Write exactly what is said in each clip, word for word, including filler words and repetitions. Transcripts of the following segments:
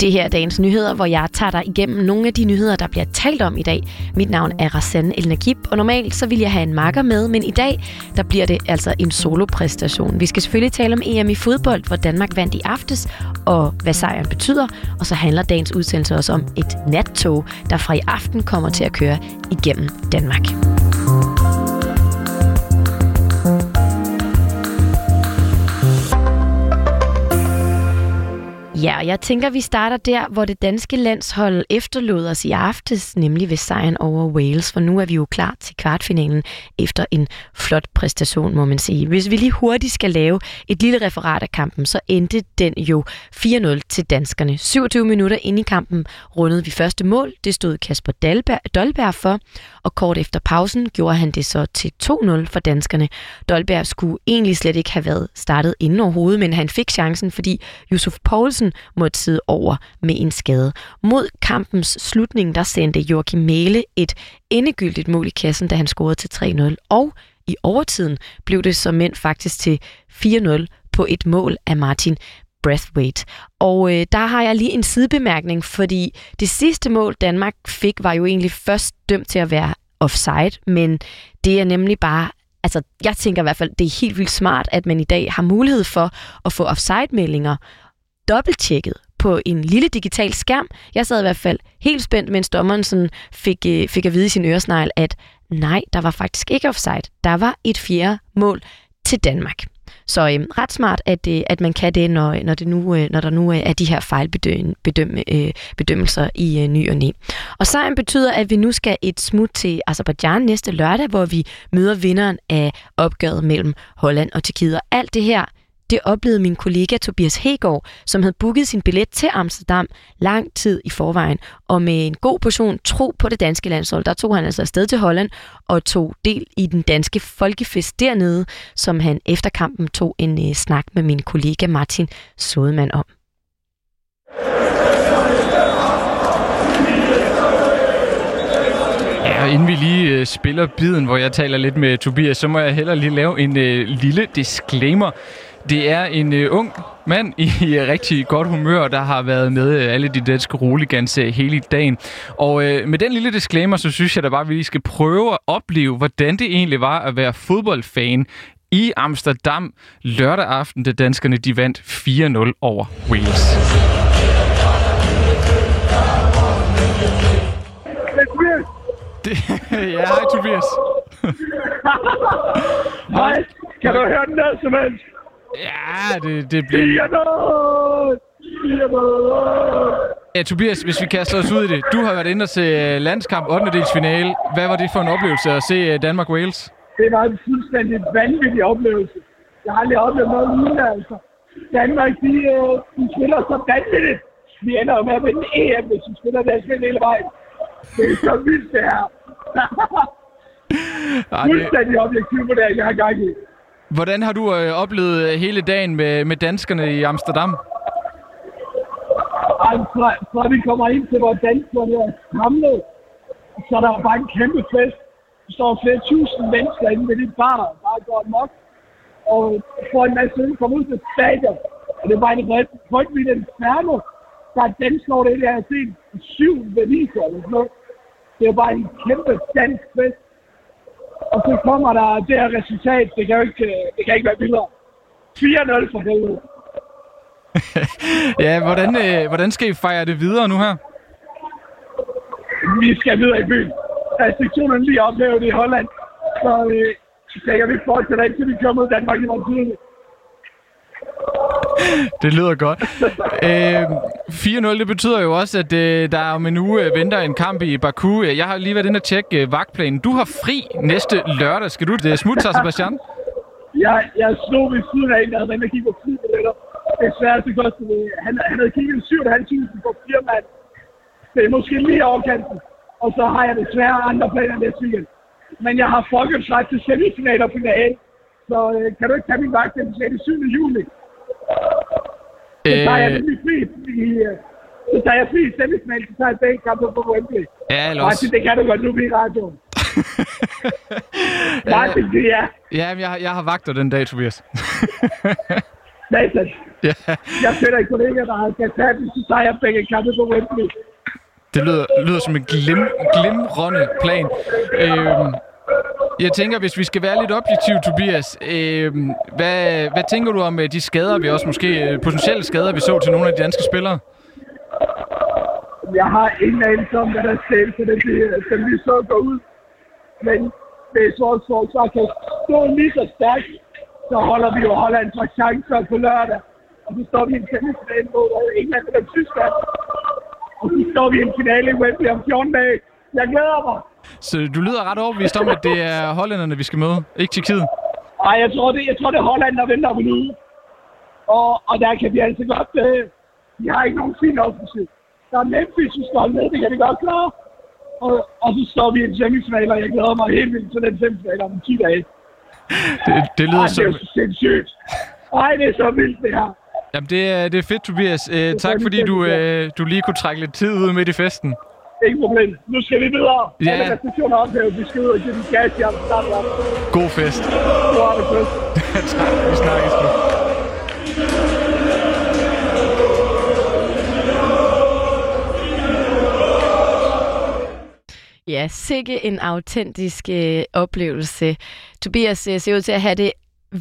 Det her er dagens nyheder, hvor jeg tager dig igennem nogle af de nyheder, der bliver talt om i dag. Mit navn er Rassane El-Nagib, og normalt så vil jeg have en makker med, men i dag der bliver det altså en solopræstation. Vi skal selvfølgelig tale om E M i fodbold, hvor Danmark vandt i aftes, og hvad sejren betyder. Og så handler dagens udsendelse også om et nattog, der fra i aften kommer til at køre igennem Danmark. Ja, og jeg tænker, vi starter der, hvor det danske landshold efterlod os i aftes, nemlig ved sejren over Wales, for nu er vi jo klar til kvartfinalen efter en flot præstation, må man sige. Hvis vi lige hurtigt skal lave et lille referat af kampen, så endte den jo fire nul til danskerne. syvogtyve minutter inde i kampen rundede vi første mål, det stod Kasper Dolberg for, og kort efter pausen gjorde han det så til to nul for danskerne. Dolberg skulle egentlig slet ikke have været startet inden overhovedet, men han fik chancen, fordi Yussuf Poulsen måtte sidde over med en skade. Mod kampens slutning, der sendte Jørgen Møller et endegyldigt mål i kassen, da han scorede til tre nul. Og i overtiden blev det som mænd faktisk til fire nul på et mål af Martin Braithwaite. Og øh, der har jeg lige en sidebemærkning, fordi det sidste mål Danmark fik, var jo egentlig først dømt til at være offside, men det er nemlig bare Altså, jeg tænker i hvert fald, det er helt vildt smart, at man i dag har mulighed for at få offside-meldinger dobbelttjekket på en lille digital skærm. Jeg sad i hvert fald helt spændt, mens dommeren sådan fik, øh, fik at vide i sin øresnegl, at nej, der var faktisk ikke offside. Der var et fjerde mål til Danmark. Så øh, ret smart, at, øh, at man kan det, når, når, det nu, øh, når der nu er de her fejlbedømmelser øh, i øh, ny og næ. Og sejren betyder, at vi nu skal et smut til Azerbaijan næste lørdag, hvor vi møder vinderen af opgøret mellem Holland og Tjekkiet. Og alt det her, det oplevede min kollega Tobias Hegaard, som havde booket sin billet til Amsterdam lang tid i forvejen. Og med en god portion tro på det danske landshold, der tog han altså afsted til Holland og tog del i den danske folkefest dernede, som han efter kampen tog en uh, snak med min kollega Martin Sodeman om. Og inden vi lige øh, spiller biden, hvor jeg taler lidt med Tobias, så må jeg hellere lige lave en øh, lille disclaimer. Det er en øh, ung mand i øh, rigtig godt humør, der har været med øh, alle de danske roligans øh, hele dagen. Og øh, med den lille disclaimer, så synes jeg da bare, at vi lige skal prøve at opleve, hvordan det egentlig var at være fodboldfan i Amsterdam lørdag aften, da danskerne de vandt fire nul over Wales. Ja, hej Tobias. Nej, kan du høre den der som helst? Ja, det, det bliver... fire nul! Ja, Tobias, hvis vi kaster os ud i det. Du har været inde og se landskamp ottendedelsfinale. Hvad var det for en oplevelse at se Danmark-Wales? Det var en fuldstændig vanvittig oplevelse. Jeg har aldrig oplevet noget lignende, altså. Danmark, de, de spiller så vanvittigt. Vi ender jo med at vinde E M, hvis vi spiller dansk hele vejen. Det er så vildt, det her. Fuldstændig objektiv på det, jeg har gang i. Hvordan har du øh, oplevet hele dagen med, med danskerne i Amsterdam? Fra, fra vi kommer ind til, hvor danskerne er samlet, så der var bare en kæmpe fest. Der står flere tusind mennesker inde ved de bar, der bare går nok. Og får en masse øl, kommer ud til stadion. Og det var en rødvind inferno. Der er danskere, det jeg har set syv beviser eller sådan noget. Det er bare en kæmpe dansk fest. Og så kommer der det her resultat. Det kan jo ikke, det kan ikke være vildere. fire nul for helvede. Ja, hvordan, øh, hvordan skal I fejre det videre nu her? Vi skal videre i byen. Restriktionerne lige ophævet i Holland. Så øh, tænker vi fortsætter ikke, til vi kører mod Danmark i morgen tidlig. Det lyder godt. øh, fire nul, det betyder jo også, at øh, der om en uge øh, venter en kamp i Baku. Jeg har lige været inde og tjekke øh, vagtplanen. Du har fri næste lørdag. Skal du det smutte, Azerbaijan? jeg, jeg slog ved siden af en, der havde været med at kigge på fri billetter. Desværre, det kostede det. Han, han havde kigget syv tusind fem hundrede på fire mand. Det er måske lige overkanten. Og så har jeg desværre andre planer næste weekend. Men jeg har folkesret til semifinal og finale. Så øh, kan du ikke tage min vagt den syvende juli? Så tager jeg nemlig fri i, så tager jeg fri i semifinalen, så tager jeg begge kampe på Wembley. Ja, eller også... Det kan du godt nu i radioen. Nej, det er jeg. Jamen, jeg, jeg har vagter den dag, Tobias. Nej, det. Ja. Jeg finder ikke kollegaer, der har katten, så tager jeg begge katte på Wembley. Det lyder, lyder som en glim, glimrende plan. Øhm, jeg tænker, hvis vi skal være lidt objektive, Tobias, øhm, hvad, hvad tænker du om de skader, vi også måske potentielle skader, vi så til nogle af de danske spillere? Jeg har ingen anelse om, hvad der skete, så det bliver, som vi så går ud. Men hvis vores forsvar kan stå lige så stærkt, så holder vi jo Holland fra chancer på lørdag. Og så står vi i en tennisfinale mod England og Tyskland. Og så står vi i en finale i Wembley om fjorten dage. Jeg glæder mig. Så du lyder ret overbevist om, at det er hollænderne, vi skal møde? Ikke til kiden? Nej, jeg tror, det, jeg tror, det er Holland, der venter på nu. Og, og der kan vi altså godt... Øh, vi har ikke nogen fin offensiv. Der er Memphis, vi står med. Det kan vi godt klare. Og, og så står vi i en semifinale, og jeg glæder mig helt vildt til den semifinale om ti dage. Det, det lyder Ej, som... det er sindssygt. Ej, det er så vildt, det her. Jamen, det er, det er fedt, Tobias. Æ, tak, fordi du, øh, du lige kunne trække lidt tid ud midt i festen. Ingen problem. Nu skal vi videre. Ja. Alle restriktioner ophæves. Vi skal ud og give den gas i Amsterdam. God fest. Du har det fest. Tak. Vi snakkes nu. Ja, sikke en autentisk øh, oplevelse. Tobias øh, ser ud til at have det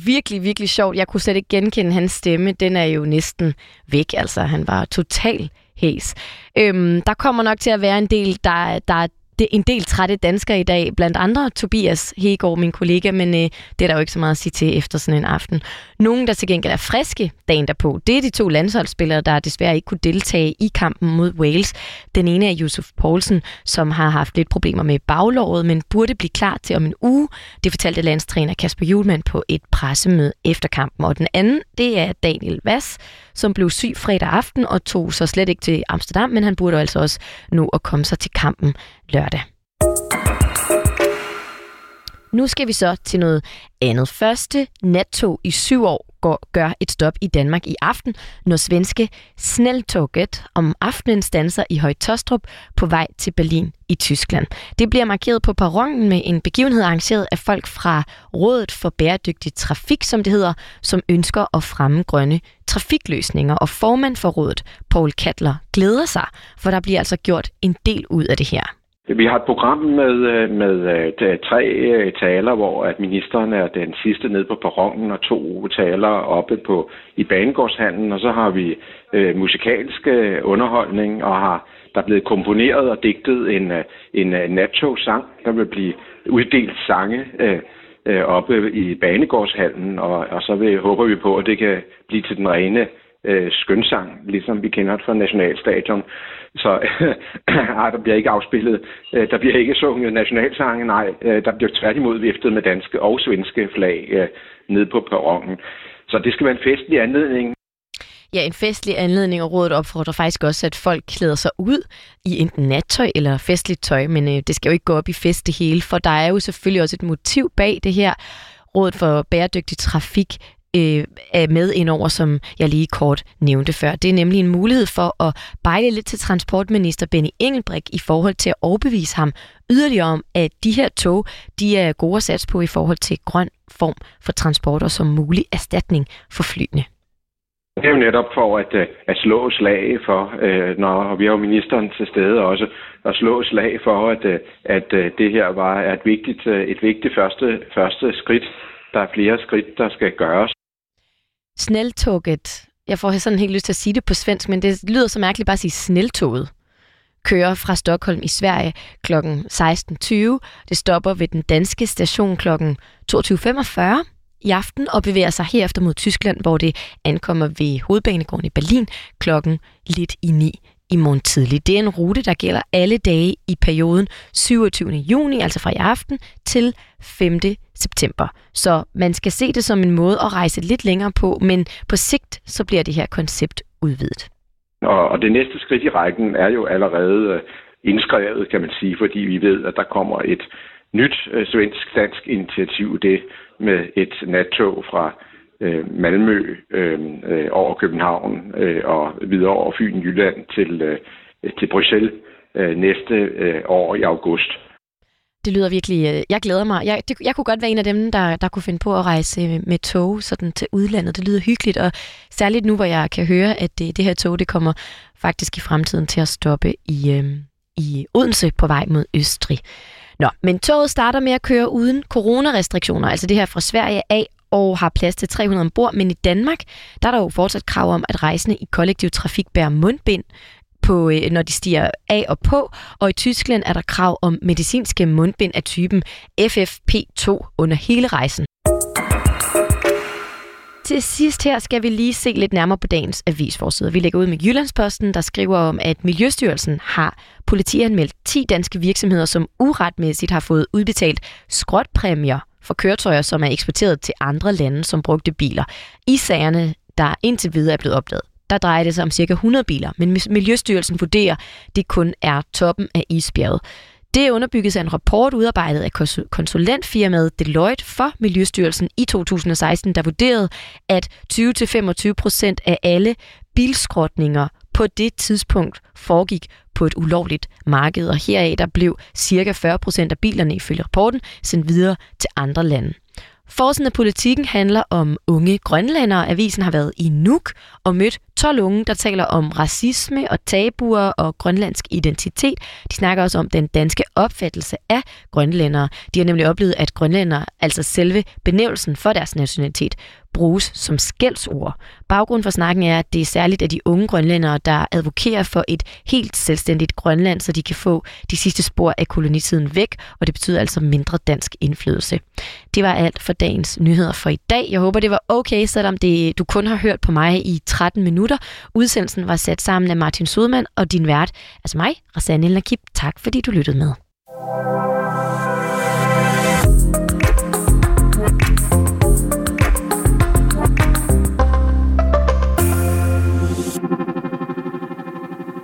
virkelig, virkelig sjovt. Jeg kunne slet ikke genkende hans stemme. Den er jo næsten væk, altså. Han var total hæs. Øhm, der kommer nok til at være en del, der, der er en del trætte danskere i dag. Blandt andre Tobias Hegaard, min kollega, men øh, det er der jo ikke så meget at sige til efter sådan en aften. Nogen, der til gengæld er friske dagen derpå, det er de to landsholdsspillere, der desværre ikke kunne deltage i kampen mod Wales. Den ene er Yussuf Poulsen, som har haft lidt problemer med baglåret, men burde blive klar til om en uge. Det fortalte landstræner Kasper Hjulmand på et pressemøde efter kampen. Og den anden, det er Daniel Vas, som blev syg fredag aften og tog så slet ikke til Amsterdam, men han burde altså også nå at komme sig til kampen lørdag. Nu skal vi så til noget andet. Første nattog i syv år gør et stop i Danmark i aften, når svenske Snälltåget om aftenen standser i Højtostrup på vej til Berlin i Tyskland. Det bliver markeret på perronen med en begivenhed arrangeret af folk fra Rådet for bæredygtig trafik, som det hedder, som ønsker at fremme grønne trafikløsninger. Og formand for rådet, Paul Kattler, glæder sig, for der bliver altså gjort en del ud af det her. Vi har et program med, med, med tre taler, hvor at ministeren er den sidste nede på perronen, og to taler oppe på, i banegårdshallen, og så har vi øh, musikalsk underholdning, og har, der er blevet komponeret og digtet en, en, en nattog-sang, der vil blive uddelt sange øh, øh, oppe i banegårdshallen, og, og så vil, håber vi på, at det kan blive til den rene skønsang, ligesom vi kender det fra Nationalstadion. Så ah, der bliver ikke afspillet, der bliver ikke sunget nationalsange, nej, der bliver tværtimod viftet med danske og svenske flag eh, nede på perronen. Så det skal være en festlig anledning. Ja, en festlig anledning, og rådet opfordrer faktisk også, at folk klæder sig ud i enten nattøj eller festligt tøj, men øh, det skal jo ikke gå op i fest det hele, for der er jo selvfølgelig også et motiv bag det her. Rådet for bæredygtig trafik er med indover, som jeg lige kort nævnte før. Det er nemlig en mulighed for at bejle lidt til transportminister Benny Engelbrecht i forhold til at overbevise ham yderligere om, at de her tog, de er gode at satse på i forhold til grøn form for transporter som mulig erstatning for flyene. Det er jo netop for at, at slå slag for, når vi har jo ministeren til stede også, at slå slag for, at, at det her var et vigtigt, et vigtigt første, første skridt. Der er flere skridt, der skal gøres. Snälltåget. Jeg får sådan helt lyst til at sige det på svensk, men det lyder så mærkeligt bare at sige Snälltåget. Kører fra Stockholm i Sverige kl. seksten tyve. Det stopper ved den danske station kl. toogtyve femogfyrre i aften og bevæger sig herefter mod Tyskland, hvor det ankommer ved hovedbanegården i Berlin kl. lidt i ni i morgen tidlig. Det er en rute, der gælder alle dage i perioden syvogtyvende juni, altså fra i aften, til femte september. Så man skal se det som en måde at rejse lidt længere på, men på sigt så bliver det her koncept udvidet. Og det næste skridt i rækken er jo allerede indskrevet, kan man sige, fordi vi ved, at der kommer et nyt svensk-dansk initiativ, det med et nattog fra Malmø øh, øh, over København øh, og videre over Fyn, Jylland til, øh, til Bruxelles øh, næste øh, år i august. Det lyder virkelig... Jeg glæder mig. Jeg, det, jeg kunne godt være en af dem, der, der kunne finde på at rejse med tog sådan til udlandet. Det lyder hyggeligt, og særligt nu, hvor jeg kan høre, at det, det her tog, det kommer faktisk i fremtiden til at stoppe i, øh, i Odense på vej mod Østrig. Nå, men toget starter med at køre uden coronarestriktioner, altså det her fra Sverige af, og har plads til tre hundrede ombord. Men i Danmark, der er der jo fortsat krav om, at rejsende i kollektiv trafik bærer mundbind, på, når de stiger af og på, og i Tyskland er der krav om medicinske mundbind af typen F F P to under hele rejsen. Til sidst her skal vi lige se lidt nærmere på dagens avisforsider. Vi lægger ud med Jyllandsposten, der skriver om, at Miljøstyrelsen har politianmeldt ti danske virksomheder, som uretmæssigt har fået udbetalt skrotpræmier for køretøjer, som er eksporteret til andre lande som brugte biler. I sagerne, der indtil videre er blevet opdaget, der drejer det sig om cirka hundrede biler, men Miljøstyrelsen vurderer, at det kun er toppen af isbjerget. Det underbygges af en rapport udarbejdet af konsulentfirmaet Deloitte for Miljøstyrelsen i to tusind og seksten, der vurderede, at tyve til femogtyve procent af alle bilskrotninger på det tidspunkt foregik på et ulovligt marked, og heraf der blev cirka fyrre procent af bilerne ifølge rapporten sendt videre til andre lande. Forsiden af Politikken handler om unge grønlændere. Avisen har været i Nuuk og mødt tolv unge, der taler om racisme og tabuer og grønlandsk identitet. De snakker også om den danske opfattelse af grønlændere. De har nemlig oplevet, at grønlændere, altså selve benævnelsen for deres nationalitet, bruges som skældsord. Baggrunden for snakken er, at det er særligt af de unge grønlændere, der advokerer for et helt selvstændigt Grønland, så de kan få de sidste spor af kolonitiden væk, og det betyder altså mindre dansk indflydelse. Det var alt for dagens nyheder for i dag. Jeg håber, det var okay, selvom det, du kun har hørt på mig i tretten minutter. Udsendelsen var sat sammen af Martin Sodeman og din vært, altså mig, Rassane El-Nagib. Tak fordi du lyttede med.